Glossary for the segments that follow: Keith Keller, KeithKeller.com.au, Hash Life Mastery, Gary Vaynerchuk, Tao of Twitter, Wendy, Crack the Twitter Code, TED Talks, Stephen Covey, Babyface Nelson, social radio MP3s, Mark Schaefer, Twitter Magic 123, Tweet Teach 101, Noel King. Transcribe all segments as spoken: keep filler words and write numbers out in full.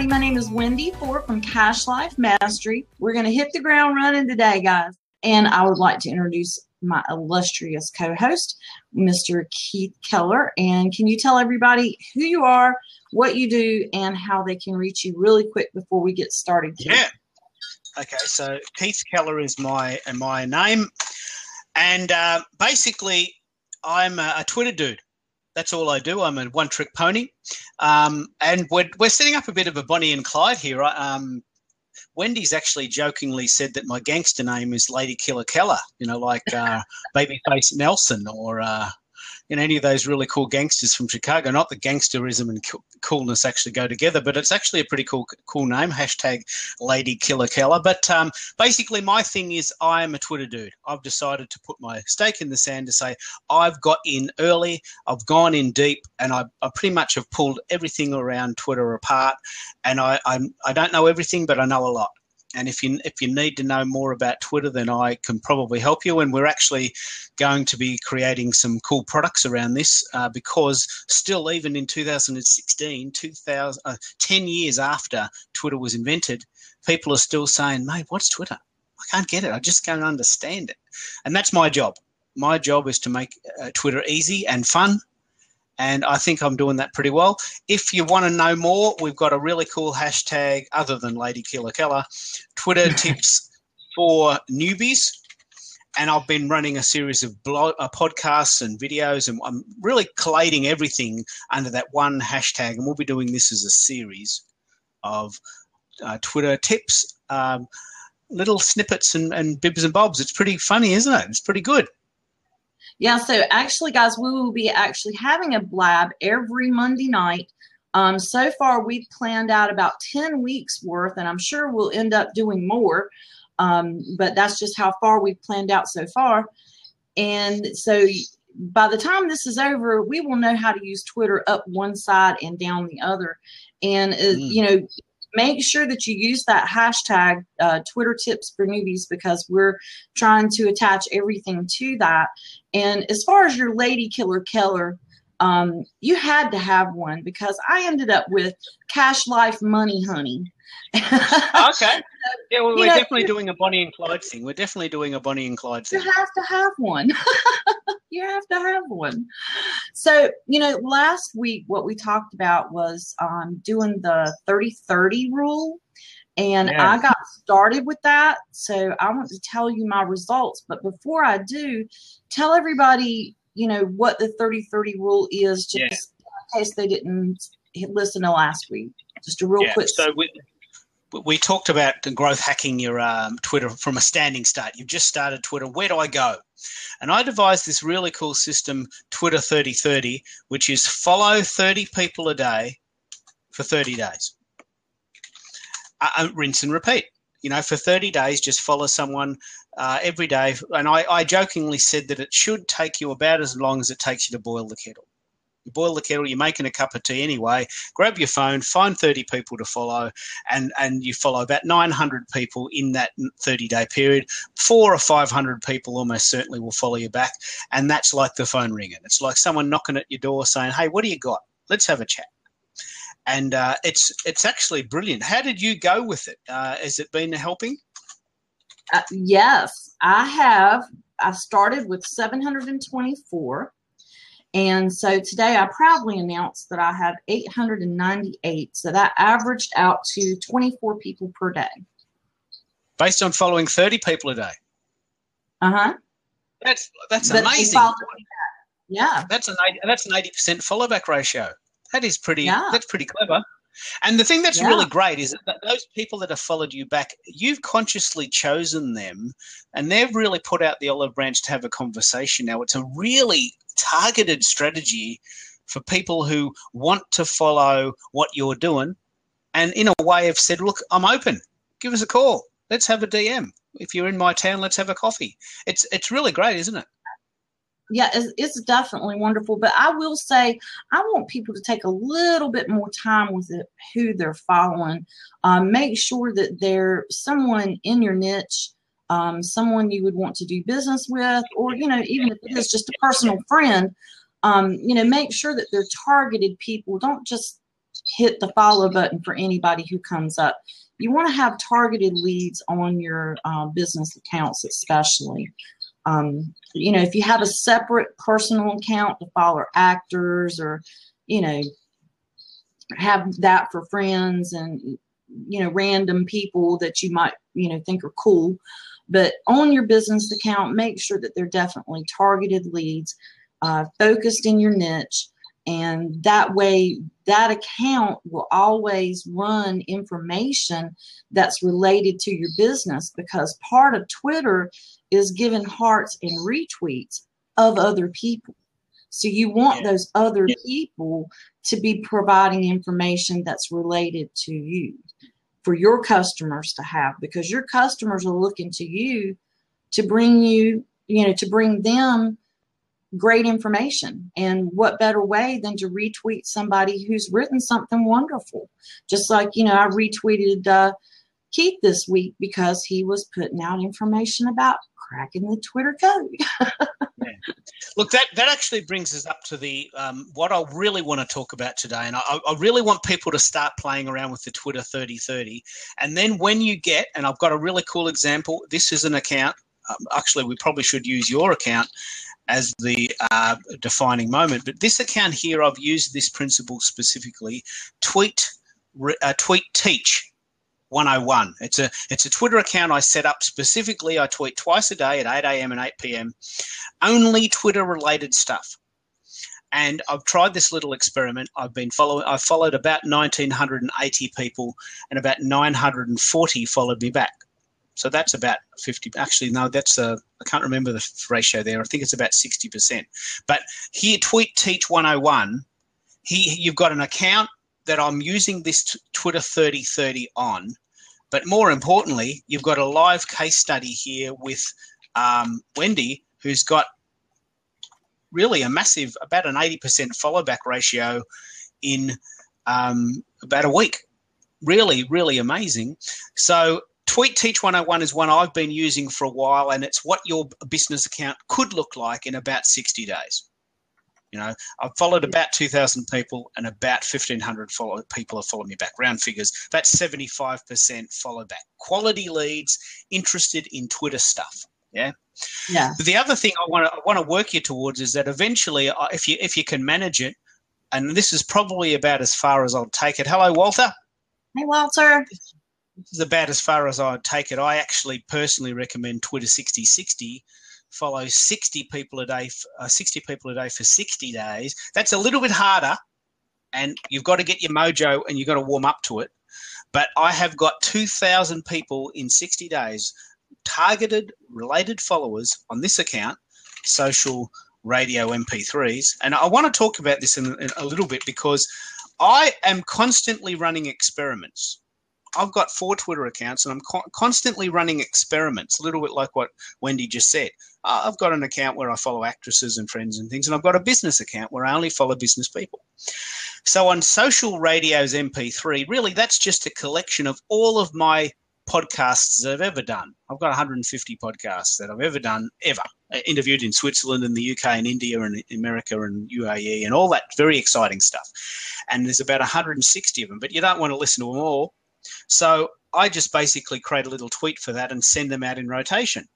everybody. My name is Wendy Ford from Hash Life Mastery. We're going to hit the ground running today, guys. And I would like to introduce my illustrious co-host, Mister Keith Keller. And can you tell everybody who you are, what you do, and how they can reach you really quick before we get started here? Yeah. Okay, so Keith Keller is my my name. And uh, basically, I'm a, a Twitter dude. That's all I do. I'm a one-trick pony. Um, and we're, we're setting up a bit of a Bonnie and Clyde here. Um, Wendy's actually jokingly said that my gangster name is Lady Killer Keller, you know, like uh, Babyface Nelson or, uh, you know, any of those really cool gangsters from Chicago. Not that gangsterism and co- coolness actually go together, but it's actually a pretty cool cool name, hashtag Lady Killer Keller. But um, basically my thing is I am a Twitter dude. I've decided to put my stake in the sand to say I've got in early, I've gone in deep, and I, I pretty much have pulled everything around Twitter apart. And I I'm, I don't know everything, but I know a lot. And if you if you need to know more about Twitter, then I can probably help you. And we're actually going to be creating some cool products around this uh, because still, even in two thousand sixteen, two thousand, uh, ten years after Twitter was invented, people are still saying, mate, what's Twitter? I can't get it. I just can't understand it. And that's my job. My job is to make uh, Twitter easy and fun. And I think I'm doing that pretty well. If you want to know more, we've got a really cool hashtag other than Lady Killer Keller, Twitter tips for newbies. And I've been running a series of blog, uh, podcasts and videos, and I'm really collating everything under that one hashtag. And we'll be doing this as a series of uh, Twitter tips, um, little snippets and, and bibs and bobs. It's pretty funny, isn't it? It's pretty good. Yeah, so actually, guys, we will be actually having a blab every Monday night. Um, so far, we've planned out about ten weeks worth, and I'm sure we'll end up doing more. Um, but that's just how far we've planned out so far. And so by the time this is over, we will know how to use Twitter up one side and down the other. And, uh, mm. you know, make sure that you use that hashtag uh, Twitter tips for newbies because we're trying to attach everything to that. And as far as your Lady Killer Keller, um, you had to have one because I ended up with Cash Life Money Honey. Okay. Yeah, well, we're know, definitely doing a Bonnie and Clyde thing. We're definitely doing a Bonnie and Clyde thing. You have to have one. You have to have one. So, you know, last week what we talked about was um, doing the thirty thirty rule. And yeah. I got started with that, so I want to tell you my results. But before I do, tell everybody, you know, what the thirty thirty rule is, just yeah. in case they didn't listen to last week. Just a real yeah. quick. So we, we talked about growth hacking your um, Twitter from a standing start. You've just started Twitter. Where do I go? And I devised this really cool system, Twitter thirty thirty, which is follow thirty people a day for thirty days. Uh, rinse and repeat, you know, for thirty days, just follow someone uh, every day. And I, I jokingly said that it should take you about as long as it takes you to boil the kettle. You boil the kettle, you're making a cup of tea anyway, grab your phone, find thirty people to follow, and, and you follow about nine hundred people in that thirty-day period. Four or five hundred people almost certainly will follow you back, and that's like the phone ringing. It's like someone knocking at your door saying, hey, what do you got? Let's have a chat. And uh, it's it's actually brilliant. How did you go with it? Uh, has it been helping? Uh, yes, I have. I started with seven hundred twenty-four. And so today I proudly announced that I have eight hundred ninety-eight. So that averaged out to twenty-four people per day. Based on following thirty people a day? Uh-huh. That's that's but amazing. Yeah. That's an, that's an eighty percent follow-back ratio. That is pretty, yeah. that's pretty clever. And the thing that's yeah. really great is that those people that have followed you back, you've consciously chosen them and they've really put out the olive branch to have a conversation. Now, it's a really targeted strategy for people who want to follow what you're doing and in a way have said, look, I'm open. Give us a call. Let's have a D M. If you're in my town, let's have a coffee. It's, it's really great, isn't it? Yeah, it's definitely wonderful. But I will say I want people to take a little bit more time with it, who they're following. Um, make sure that they're someone in your niche, um, someone you would want to do business with, or, you know, even if it is just a personal friend, um, you know, make sure that they're targeted people. Don't just hit the follow button for anybody who comes up. You want to have targeted leads on your uh, business accounts especially. Um, you know, if you have a separate personal account to follow actors or, you know, have that for friends and, you know, random people that you might, you know, think are cool. But on your business account, make sure that they're definitely targeted leads, uh, focused in your niche. And that way, that account will always run information that's related to your business, because part of Twitter is giving hearts and retweets of other people. So you want those other people to be providing information that's related to you for your customers to have, because your customers are looking to you to bring you, you know, to bring them great information. And what better way than to retweet somebody who's written something wonderful? Just like, you know, I retweeted uh, Keith this week because he was putting out information about cracking the Twitter code. Yeah. Look, that, that actually brings us up to the um, what I really want to talk about today. And I, I really want people to start playing around with the Twitter thirty thirty. And then when you get, and I've got a really cool example. This is an account. Um, actually, we probably should use your account as the uh, defining moment. But this account here, I've used this principle specifically, Tweet uh, Tweet Teach one oh one. It's a it's a Twitter account I set up specifically. I tweet twice a day at eight a.m. and eight p.m. only Twitter-related stuff. And I've tried this little experiment. I've been following. I followed about one thousand nine hundred eighty people, and about nine hundred forty followed me back. So that's about fifty. Actually, no, that's a, I can't remember the ratio there. I think it's about sixty percent. But here, Tweet Teach one oh one, he, you've got an account that I'm using this t- Twitter thirty thirty on. But more importantly, you've got a live case study here with um, Wendy, who's got really a massive, about an eighty percent follow back ratio in um, about a week. Really, really amazing. So Tweet Teach one oh one is one I've been using for a while, and it's what your business account could look like in about sixty days. You know, I've followed about two thousand people, and about fifteen hundred follow, people have followed me back. Round figures, that's seventy-five percent follow back. Quality leads, interested in Twitter stuff. Yeah. Yeah. The other thing I want to I want to work you towards is that eventually, if you if you can manage it, and this is probably about as far as I'll take it. Hello, Walter. Hey, Walter. This is about as far as I'd take it. I actually personally recommend Twitter sixty sixty. Follow sixty people a day, uh, sixty people a day for sixty days. That's a little bit harder, and you've got to get your mojo and you've got to warm up to it. But I have got two thousand people in sixty days, targeted related followers on this account, Social Radio M P threes. And I want to talk about this in, in a little bit, because I am constantly running experiments. I've got four Twitter accounts, and I'm co- constantly running experiments, a little bit like what Wendy just said. Uh, I've got an account where I follow actresses and friends and things, and I've got a business account where I only follow business people. So on Social Radio's M P three, really that's just a collection of all of my podcasts that I've ever done. I've got one hundred fifty podcasts that I've ever done, ever. I interviewed in Switzerland and the U K and India and America and U A E and all that very exciting stuff. And there's about one hundred sixty of them, but you don't want to listen to them all. So I just basically create a little tweet for that and send them out in rotation.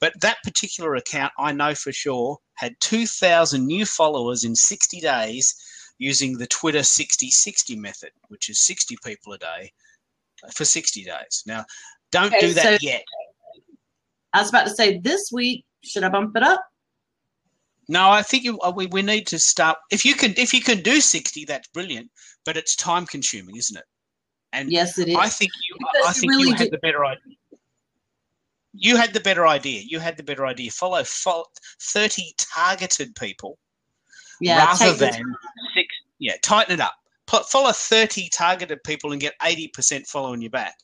But that particular account, I know for sure, had two thousand new followers in sixty days using the Twitter sixty sixty method, which is sixty people a day for sixty days. Now, don't okay, do that so yet. I was about to say, this week, should I bump it up? No, I think you, we we need to start. If you can, if you can do sixty, that's brilliant, but it's time consuming, isn't it? And yes, it is. I think you, I think really you had did. the better idea. You had the better idea. You had the better idea. Follow, follow thirty targeted people, yeah, rather than six. Yeah, tighten it up. Follow thirty targeted people and get eighty percent following you back,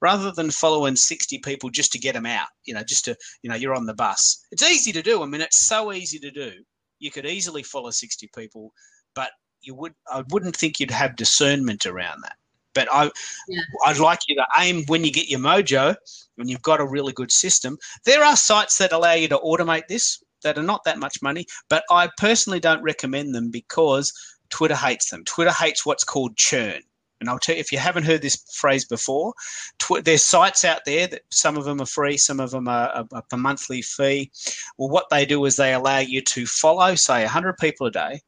rather than following sixty people just to get them out. You know, just to you know, you're on the bus. It's easy to do. I mean, it's so easy to do. You could easily follow sixty people, but you would. I wouldn't think you'd have discernment around that. But I, yeah. I'd like you to aim when you get your mojo, when you've got a really good system. There are sites that allow you to automate this that are not that much money, but I personally don't recommend them, because Twitter hates them. Twitter hates what's called churn. And I'll tell you, if you haven't heard this phrase before, tw- there's sites out there that some of them are free, some of them are, are, are a monthly fee. Well, what they do is they allow you to follow, say, one hundred people a day.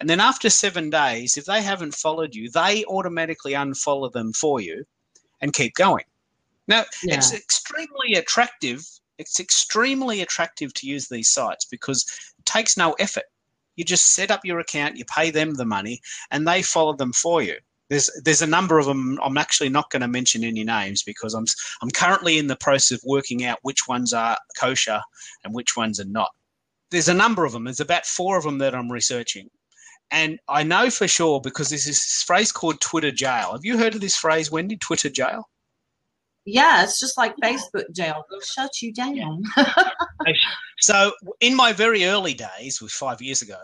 And then after seven days, if they haven't followed you, they automatically unfollow them for you and keep going. Now, yeah. it's extremely attractive. It's extremely attractive to use these sites because it takes no effort. You just set up your account, you pay them the money, and they follow them for you. There's there's a number of them. I'm actually not going to mention any names because I'm I'm currently in the process of working out which ones are kosher and which ones are not. There's a number of them. There's about four of them that I'm researching. And I know for sure because there's this phrase called Twitter jail. Have you heard of this phrase, Wendy, Twitter jail? Yeah, it's just like Facebook jail. They'll shut you down. Yeah. So in my very early days, was five years ago,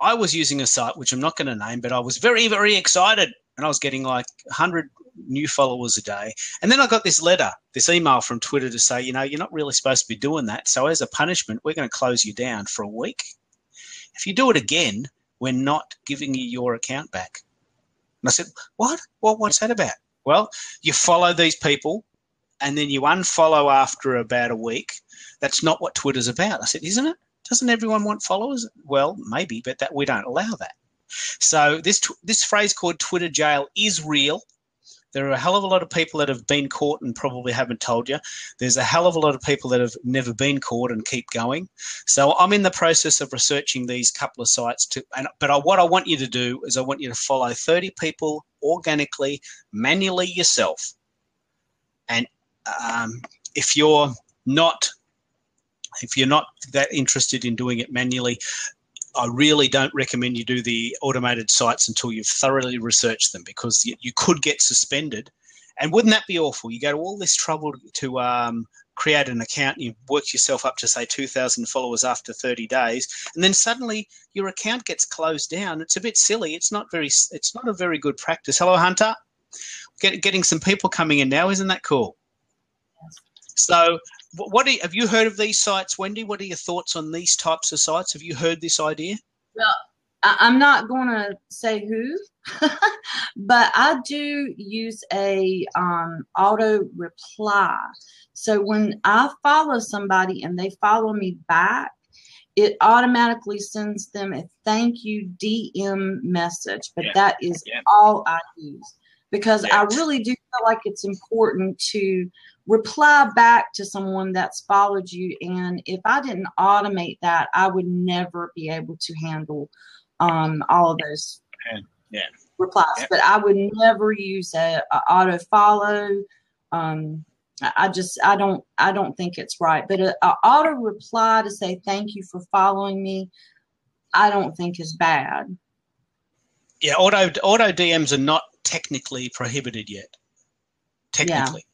I was using a site, which I'm not going to name, but I was very, very excited. And I was getting like one hundred new followers a day. And then I got this letter, this email from Twitter to say, you know, you're not really supposed to be doing that. So as a punishment, we're going to close you down for a week. If you do it again, we're not giving you your account back. And I said, what? Well, what's that about? Well, you follow these people and then you unfollow after about a week. That's not what Twitter's about. I said, isn't it? Doesn't everyone want followers? Well, maybe, but that we don't allow that. So this this phrase called Twitter jail is real. There are a hell of a lot of people that have been caught and probably haven't told you. There's a hell of a lot of people that have never been caught and keep going. So I'm in the process of researching these couple of sites. To, and, but I, what I want you to do is I want you to follow thirty people organically, manually yourself. And um, if you're not, if you're not that interested in doing it manually, I really don't recommend you do the automated sites until you've thoroughly researched them because you, you could get suspended. And wouldn't that be awful? You go to all this trouble to um, create an account and you work yourself up to, say, two thousand followers after thirty days, and then suddenly your account gets closed down. It's a bit silly. It's not very. It's not a very good practice. Hello, Hunter. Get, getting some people coming in now. Isn't that cool? So what do you, have you heard of these sites, Wendy? What are your thoughts on these types of sites? Have you heard this idea? Well, I'm not going to say who, but I do use a um, auto reply. So when I follow somebody and they follow me back, it automatically sends them a thank you D M message. But yeah. that is yeah. all I use because yeah. I really do feel like it's important to reply back to someone that's followed you. And if I didn't automate that, I would never be able to handle um, all of those yeah. replies. Yeah. But I would never use a, a auto follow. Um, I just, I don't, I don't think it's right. But a, a auto reply to say, thank you for following me, I don't think is bad. Yeah. Auto, auto D Ms are not technically prohibited yet. Technically. Yeah.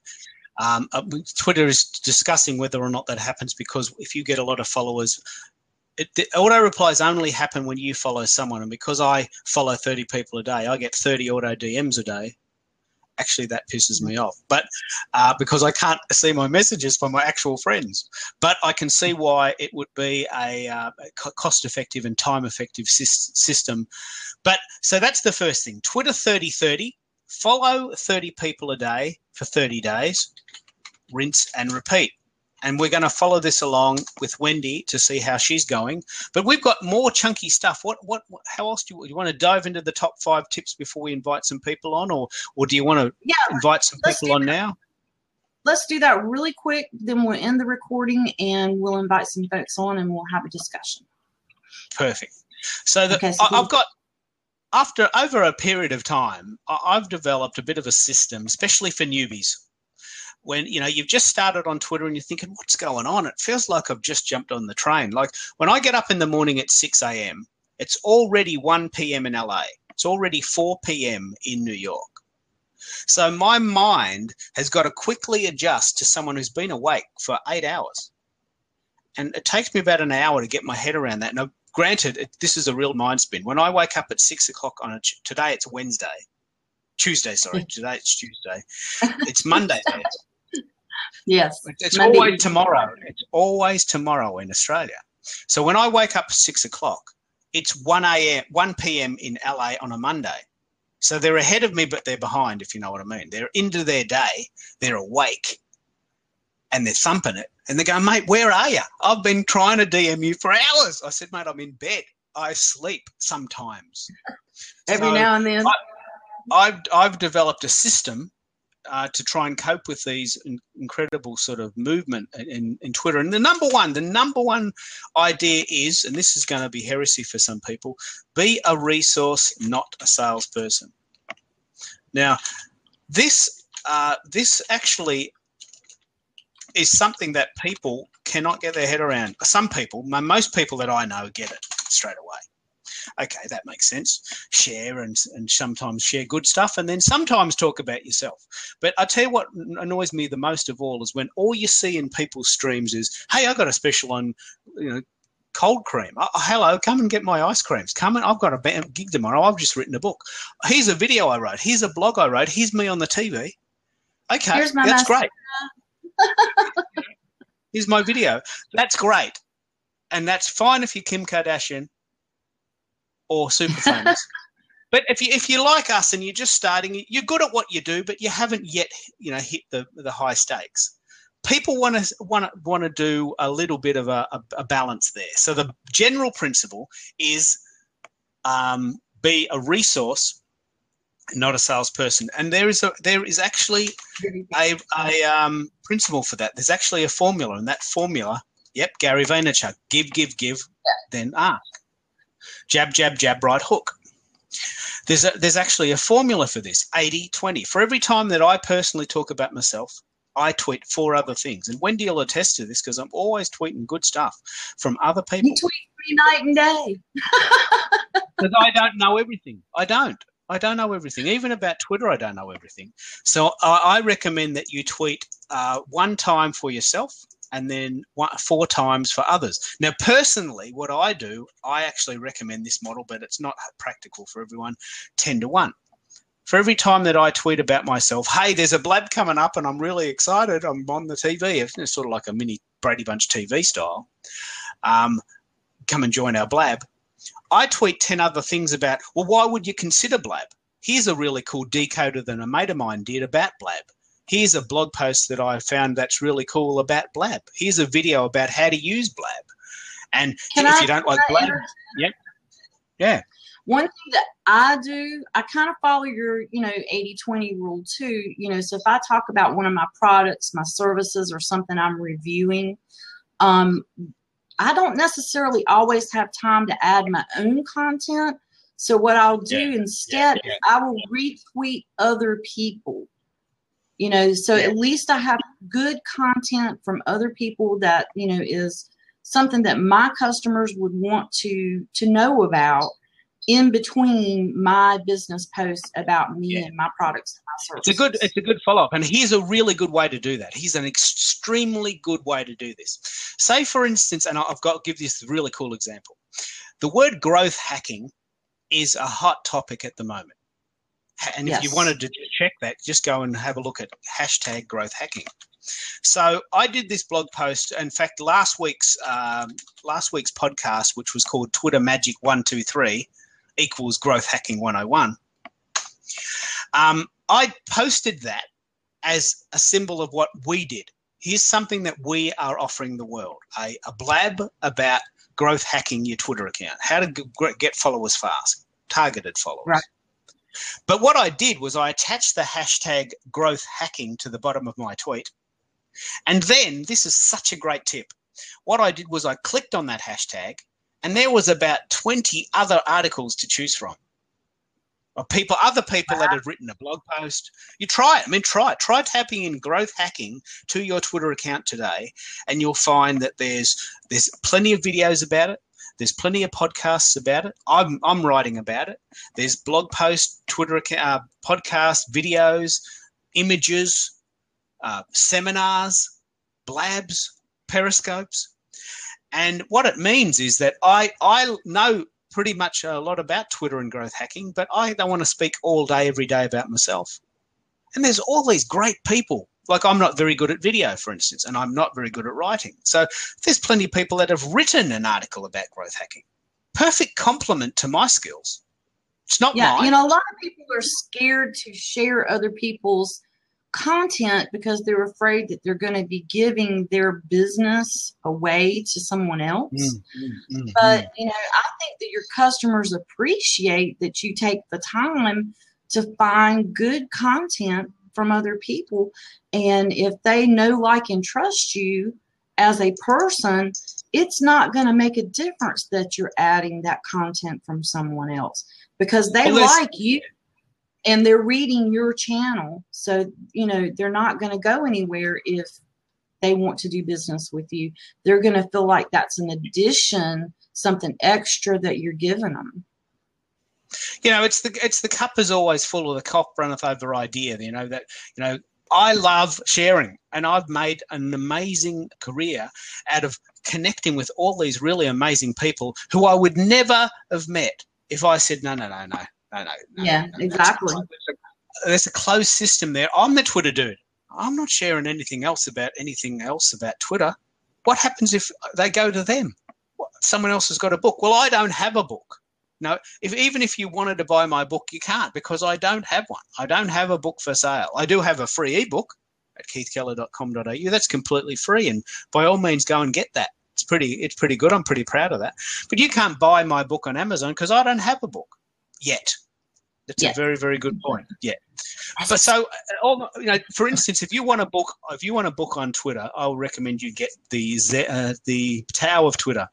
Um, Twitter is discussing whether or not that happens because if you get a lot of followers, it, the auto replies only happen when you follow someone. And because I follow thirty people a day, I get thirty auto D Ms a day. Actually, that pisses me off, but uh, because I can't see my messages from my actual friends. But I can see why it would be a uh, cost-effective and time-effective system. But so that's the first thing. Twitter thirty thirty. Follow thirty people a day for thirty days, rinse and repeat. And we're going to follow this along with Wendy to see how she's going. But we've got more chunky stuff. What? What? How else do you, do you want to dive into the top five tips before we invite some people on, or or do you want to yeah, invite some people on now? Let's do that really quick. Then we'll end the recording and we'll invite some folks on and we'll have a discussion. Perfect. So, the, okay, so I, I've got. After over a period of time, I've developed a bit of a system, especially for newbies. When, you know, you've just started on Twitter and you're thinking, what's going on? It feels like I've just jumped on the train. Like when I get up in the morning at six a.m., it's already one p.m. in L A. It's already four p.m. in New York. So my mind has got to quickly adjust to someone who's been awake for eight hours. And it takes me about an hour to get my head around that. And I've Granted, it, this is a real mind spin. When I wake up at six o'clock on a – today it's Wednesday. Tuesday, sorry. Today it's Tuesday. It's Monday. Yes. It's Monday. Always tomorrow. It's always tomorrow in Australia. So when I wake up at six o'clock, it's one a m, one p m in L A on a Monday. So they're ahead of me, but they're behind, if you know what I mean. They're into their day, they're awake, and they're thumping it. And they're going, mate, where are you? I've been trying to D M you for hours. I said, mate, I'm in bed. I sleep sometimes. Every so now and then. I, I've, I've developed a system uh, to try and cope with these in, incredible sort of movement in, in Twitter. And the number one, the number one idea is, and this is going to be heresy for some people, be a resource, not a salesperson. Now, this uh, this actually is something that people cannot get their head around. Some people, most people that I know get it straight away. Okay, that makes sense. Share and, and sometimes share good stuff, and then sometimes talk about yourself. But I tell you what annoys me the most of all is when all you see in people's streams is, hey, I got a special on, you know, cold cream. Oh, hello, come and get my ice creams. Come and I've got a gig tomorrow. I've just written a book. Here's a video I wrote. Here's a blog I wrote. Here's me on the T V. Okay, that's master. Great. Here's my video. That's great. And that's fine if you're Kim Kardashian or super famous. But if you if you're like us and you're just starting, you're good at what you do, but you haven't yet, you know, hit the the high stakes. People want to want to want to do a little bit of a, a, a balance there. So the general principle is um, be a resource, not a salesperson. And there is a there is actually a a um, principle for that. There's actually a formula, and that formula, yep, Gary Vaynerchuk, give, give, give, then ask. Jab, jab, jab, right hook. There's a, there's actually a formula for this, eighty twenty. For every time that I personally talk about myself, I tweet four other things. And Wendy will attest to this because I'm always tweeting good stuff from other people. You tweet me night and day. Because I don't know everything. I don't. I don't know everything. Even about Twitter, I don't know everything. So I, I recommend that you tweet uh, one time for yourself, and then one, four times for others. Now, personally, what I do, I actually recommend this model, but it's not practical for everyone, ten to one. For every time that I tweet about myself, hey, there's a blab coming up and I'm really excited, I'm on the T V, it's sort of like a mini Brady Bunch T V style, um, come and join our blab, I tweet ten other things about, well, why would you consider blab? Here's a really cool decoder that a mate of mine did about blab. Here's a blog post that I found that's really cool about blab. Here's a video about how to use blab. And can if I, you don't like blab, yeah, yeah. One thing that I do, I kind of follow your, you know, eighty twenty rule too. You know, so if I talk about one of my products, my services, or something I'm reviewing, um, I don't necessarily always have time to add my own content. So what I'll do yeah, instead, yeah, yeah, I will retweet other people. You know, so at least I have good content from other people that, you know, is something that my customers would want to to know about in between my business posts about me yeah. and my products and my services. It's a good, it's a good follow-up. And here's a really good way to do that. Here's an extremely good way to do this. Say, for instance, and I've got to give this really cool example. The word growth hacking is a hot topic at the moment. And if yes. you wanted to check that, just go and have a look at hashtag growth hacking. So I did this blog post. In fact, last week's um, last week's podcast, which was called Twitter Magic one two three equals growth hacking one oh one, um, I posted that as a symbol of what we did. Here's something that we are offering the world, a, a blab about growth hacking your Twitter account, how to get followers fast, targeted followers. Right. But what I did was I attached the hashtag growth hacking to the bottom of my tweet. And then, this is such a great tip, what I did was I clicked on that hashtag and there was about twenty other articles to choose from. Or people, other people wow. that had written a blog post. You try it. I mean, try it. Try tapping in growth hacking to your Twitter account today and you'll find that there's there's plenty of videos about it. There's plenty of podcasts about it. I'm I'm writing about it. There's blog posts, Twitter uh, podcasts, videos, images, uh, seminars, blabs, periscopes. And what it means is that I, I know pretty much a lot about Twitter and growth hacking, but I don't want to speak all day, every day about myself. And there's all these great people. Like I'm not very good at video, for instance, and I'm not very good at writing. So there's plenty of people that have written an article about growth hacking. perfect complement to my skills. It's not yeah, mine. You know, a lot of people are scared to share other people's content because they're afraid that they're going to be giving their business away to someone else. Mm, mm, but, mm. you know, I think that your customers appreciate that you take the time to find good content from other people. And if they know, like, and trust you as a person, it's not going to make a difference that you're adding that content from someone else because they Unless- like you. And they're reading your channel. So, you know, they're not going to go anywhere if they want to do business with you. They're going to feel like that's an addition, something extra that you're giving them. You know, it's the it's the cup is always full of the cup runneth over idea. You know, that, you know, I love sharing, and I've made an amazing career out of connecting with all these really amazing people who I would never have met if I said, no, no, no, no. No, no, no, yeah, no, exactly. There's a, there's a closed system there. I'm the Twitter dude. I'm not sharing anything else about anything else about Twitter. What happens if they go to them? Someone else has got a book. Well, I don't have a book. No, if even if you wanted to buy my book, you can't because I don't have one. I don't have a book for sale. I do have a free ebook at Keith Keller dot com dot a u. That's completely free, and by all means, go and get that. It's pretty. It's pretty good. I'm pretty proud of that. But you can't buy my book on Amazon because I don't have a book yet. That's yeah. a very, very good point. Yeah. But so, all, you know, for instance, if you want a book, if you want a book on Twitter, I'll recommend you get the uh, the Tao of Twitter,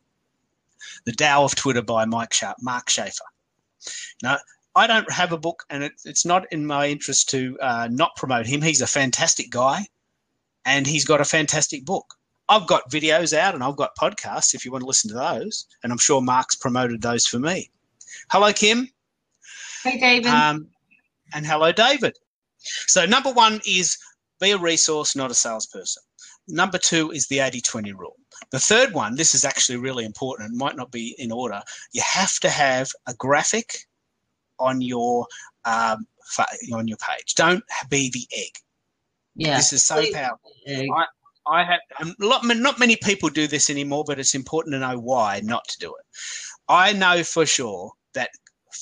the Tao of Twitter by Mike Scha- Mark Schaefer. Now, I don't have a book, and it, it's not in my interest to uh, not promote him. He's a fantastic guy, and he's got a fantastic book. I've got videos out, and I've got podcasts. If you want to listen to those, and I'm sure Mark's promoted those for me. Hello, Kim. Hey, David. Um, and hello, David. So number one is be a resource, not a salesperson. Number two is the eighty twenty rule. The third one, this is actually really important. It might not be in order. You have to have a graphic on your um, on your page. Don't be the egg. Yeah. This is so powerful. I, I have um, lot, not many people do this anymore, but it's important to know why not to do it. I know for sure that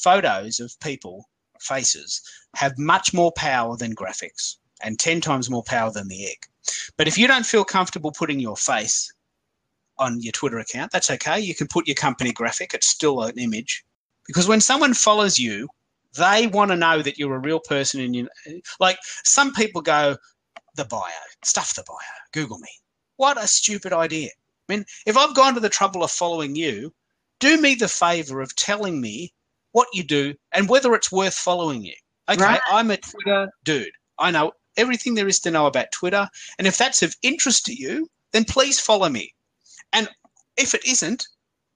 photos of people, faces, have much more power than graphics and ten times more power than the egg. But if you don't feel comfortable putting your face on your Twitter account, that's okay. You can put your company graphic. It's still an image. Because when someone follows you, they want to know that you're a real person. And you, like some people go, the bio, stuff the bio, Google me. What a stupid idea. I mean, if I've gone to the trouble of following you, do me the favor of telling me what you do, and whether it's worth following you. Okay, right. I'm a Twitter dude. I know everything there is to know about Twitter, and if that's of interest to you, then please follow me. And if it isn't,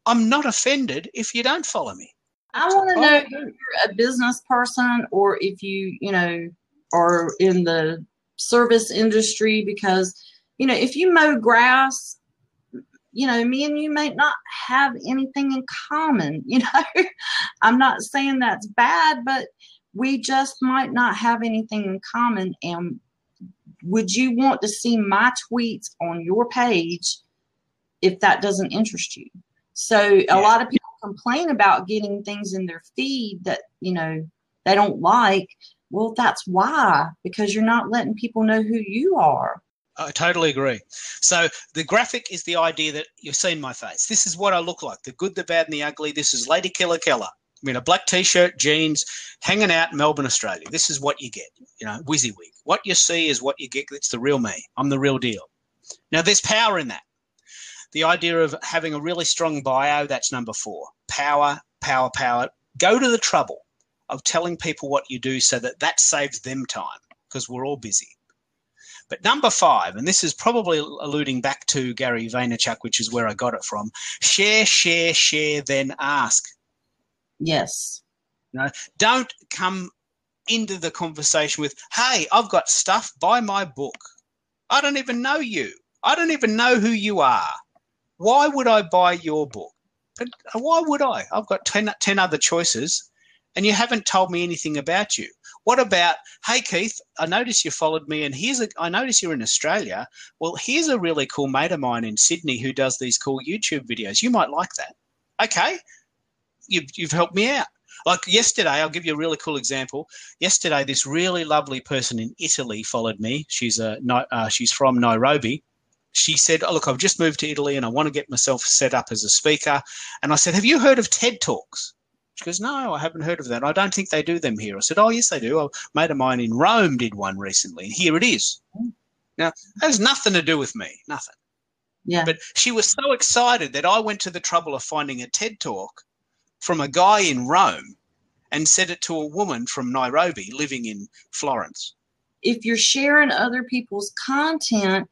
I'm not offended if you don't follow me. I want to know if you're a business person or if you, you know, are in the service industry because, you know, if you mow grass, you know, me and you may not have anything in common, you know. I'm not saying that's bad, but we just might not have anything in common. And would you want to see my tweets on your page if that doesn't interest you? So yeah. A lot of people complain about getting things in their feed that, you know, they don't like. Well, that's why, because you're not letting people know who you are. I totally agree. So the graphic is the idea that you've seen my face. This is what I look like, the good, the bad, and the ugly. This is Lady Killer Keller. I mean, a black T-shirt, jeans, hanging out in Melbourne, Australia. This is what you get, you know, WYSIWYG. What you see is what you get. It's the real me. I'm the real deal. Now, there's power in that. The idea of having a really strong bio, that's number four. Power, power, power. Go to the trouble of telling people what you do so that that saves them time because we're all busy. But number five, and this is probably alluding back to Gary Vaynerchuk, which is where I got it from, share, share, share, then ask. Yes. You know, don't come into the conversation with, hey, I've got stuff, buy my book. I don't even know you. I don't even know who you are. Why would I buy your book? But why would I? I've got ten, ten other choices. And you haven't told me anything about you. What about, hey, Keith, I noticed you followed me, and here's a, I notice you're in Australia. Well, here's a really cool mate of mine in Sydney who does these cool YouTube videos. You might like that. Okay, you've, you've helped me out. Like yesterday, I'll give you a really cool example. Yesterday, this really lovely person in Italy followed me. She's a, uh, she's from Nairobi. She said, oh, look, I've just moved to Italy and I want to get myself set up as a speaker. And I said, have you heard of TED Talks? She goes, no, I haven't heard of that. I don't think they do them here. I said, oh, yes, they do. A mate of mine in Rome did one recently. And here it is. Now, that has nothing to do with me, nothing. Yeah. But she was so excited that I went to the trouble of finding a TED Talk from a guy in Rome and said it to a woman from Nairobi living in Florence. If you're sharing other people's content,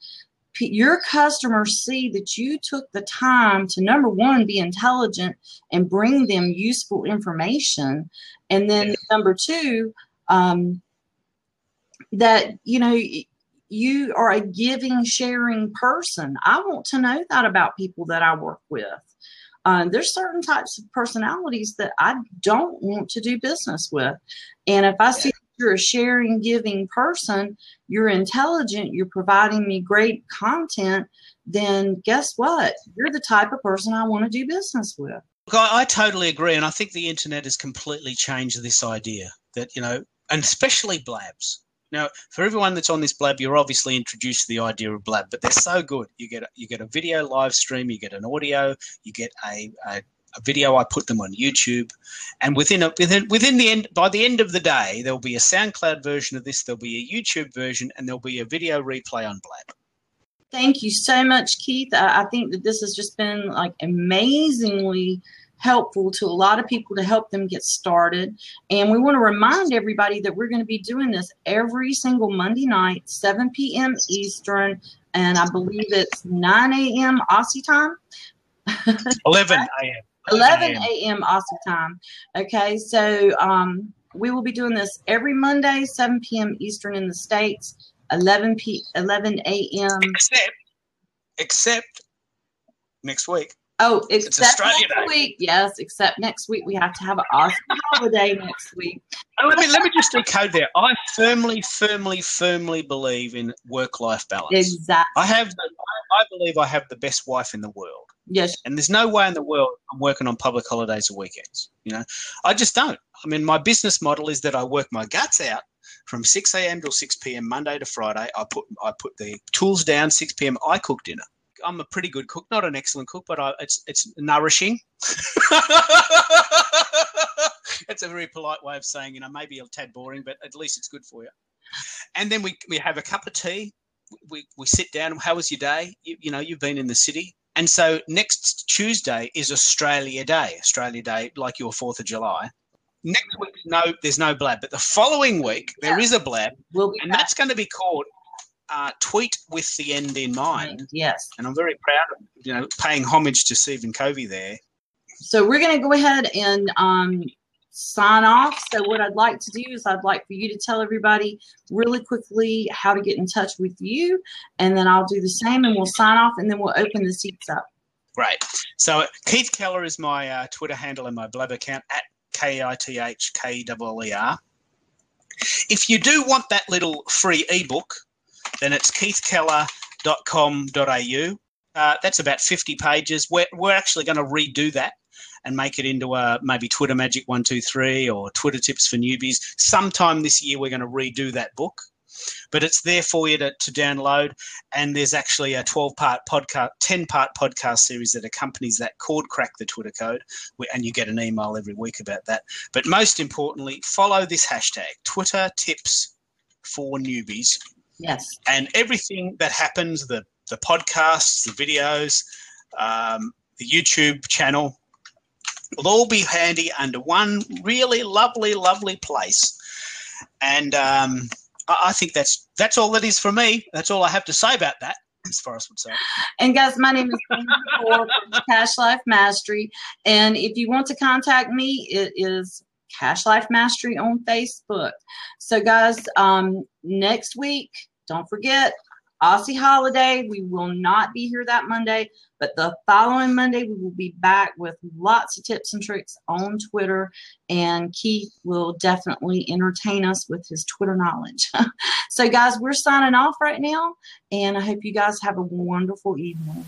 your customers see that you took the time to, number one, be intelligent and bring them useful information. And then, number two, um, that, you know, you are a giving, sharing person. I want to know that about people that I work with. Uh, there's certain types of personalities that I don't want to do business with. And if I see you're a sharing, giving person, you're intelligent, you're providing me great content, then guess what? You're the type of person I want to do business with. Look, I, I totally agree. And I think the internet has completely changed this idea that, you know, and especially blabs. Now, for everyone that's on this blab, you're obviously introduced to the idea of blab, but they're so good. You get, you get a video live stream, you get an audio, you get a, a a video. I put them on YouTube, and within a, within within the end, by the end of the day, there'll be a SoundCloud version of this, there'll be a YouTube version, and there'll be a video replay on Blab. Thank you so much, Keith. I, I think that this has just been like amazingly helpful to a lot of people to help them get started. And we want to remind everybody that we're going to be doing this every single Monday night, seven p.m. Eastern, and I believe it's nine a.m. Aussie time. eleven a.m. eleven a.m. Aussie time. Okay, so um, we will be doing this every Monday, seven p.m. Eastern in the States, eleven a.m. Except, except next week. Oh, except next week. Yes, except next week. We have to have an Aussie holiday next week. Let me, let me just decode there. I firmly, firmly, firmly believe in work-life balance. Exactly. I have. The, I believe I have the best wife in the world. Yes. And there's no way in the world I'm working on public holidays or weekends. You know, I just don't. I mean, my business model is that I work my guts out from six a.m. till six p.m. Monday to Friday. I put I put the tools down. six p.m. I cook dinner. I'm a pretty good cook, not an excellent cook, but I, it's it's nourishing. That's a very polite way of saying, you know, maybe a tad boring, but at least it's good for you. And then we we have a cup of tea. We we sit down. How was your day? You, you know, you've been in the city. And so next Tuesday is Australia Day, Australia Day, like your fourth of July. Next week, no, there's no blab. But the following week, yeah. there is a blab, we'll and back. That's going to be called uh, Tweet with the End in Mind. Yes. And I'm very proud of, you know, paying homage to Stephen Covey there. So we're going to go ahead and um, sign off. So what I'd like to do is I'd like for you to tell everybody really quickly how to get in touch with you, and then I'll do the same and we'll sign off and then we'll open the seats up. Great. So Keith Keller is my uh, Twitter handle and my blab account at K I T H K E L E R. If you do want that little free ebook, then it's Keith Keller dot com dot a u. Uh, that's about fifty pages. We're, we're actually going to redo that and make it into a maybe Twitter Magic one two three or Twitter Tips for Newbies. Sometime this year we're going to redo that book, but it's there for you to, to download. And there's actually a twelve-part podcast, ten-part podcast series that accompanies that called Crack the Twitter Code, and you get an email every week about that. But most importantly, follow this hashtag, Twitter Tips for Newbies. Yes. And everything that happens, the, the podcasts, the videos, um, the YouTube channel, will all be handy under one really lovely, lovely place. And um, I, I think that's that's all that is for me. That's all I have to say about that, as far as I'm concerned. And, guys, my name is Wendy from Hash Life Mastery. And if you want to contact me, it is Hash Life Mastery on Facebook. So, guys, um, next week, don't forget, Aussie holiday. We will not be here that Monday, but the following Monday we will be back with lots of tips and tricks on Twitter, and Keith will definitely entertain us with his Twitter knowledge. So, guys, we're signing off right now, and I hope you guys have a wonderful evening.